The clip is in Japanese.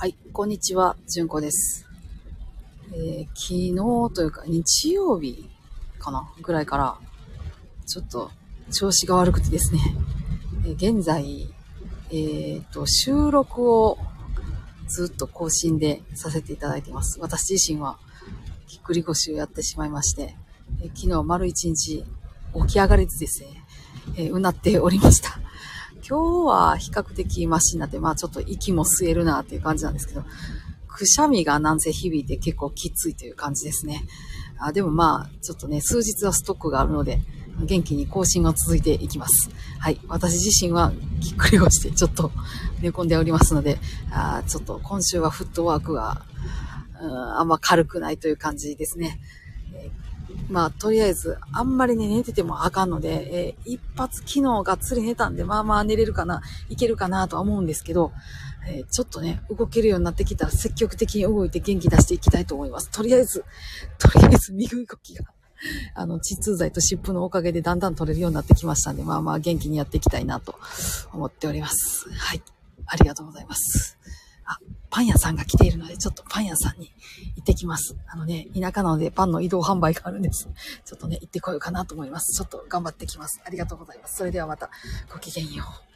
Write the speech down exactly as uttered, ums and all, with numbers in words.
はい、こんにちは、じゅんこです、えー、昨日というか日曜日かなぐらいからちょっと調子が悪くてですね、えー、現在、えー、と収録をずっと更新でさせていただいています。私自身はぎっくり腰をやってしまいまして、えー、昨日丸一日起き上がれずですね、えー、うなっておりました。今日は比較的マシになって、まあちょっと息も吸えるなっていう感じなんですけど、くしゃみがなんせ響いて結構きついという感じですね。あ、でもまあちょっとね、数日はストックがあるので、元気に更新が続いていきます。はい。私自身はぎっくりをしてちょっと寝込んでおりますので、あ、ちょっと今週はフットワークが、うん、あんま軽くないという感じですね。えーまあ、とりあえず、あんまりね、寝ててもあかんので、えー、一発昨日がっつり寝たんで、まあまあ寝れるかな、いけるかなとは思うんですけど、えー、ちょっとね、動けるようになってきたら積極的に動いて元気出していきたいと思います。とりあえず、とりあえず、身動きが、あの、鎮痛剤と湿布のおかげでだんだん取れるようになってきましたんで、まあまあ元気にやっていきたいなと思っております。はい。ありがとうございます。あ、パン屋さんが来ているので、ちょっとパン屋さんに行ってきます。あのね、田舎なのでパンの移動販売があるんです。ちょっとね、行ってこようかなと思います。ちょっと頑張ってきます。ありがとうございます。それではまた、ごきげんよう。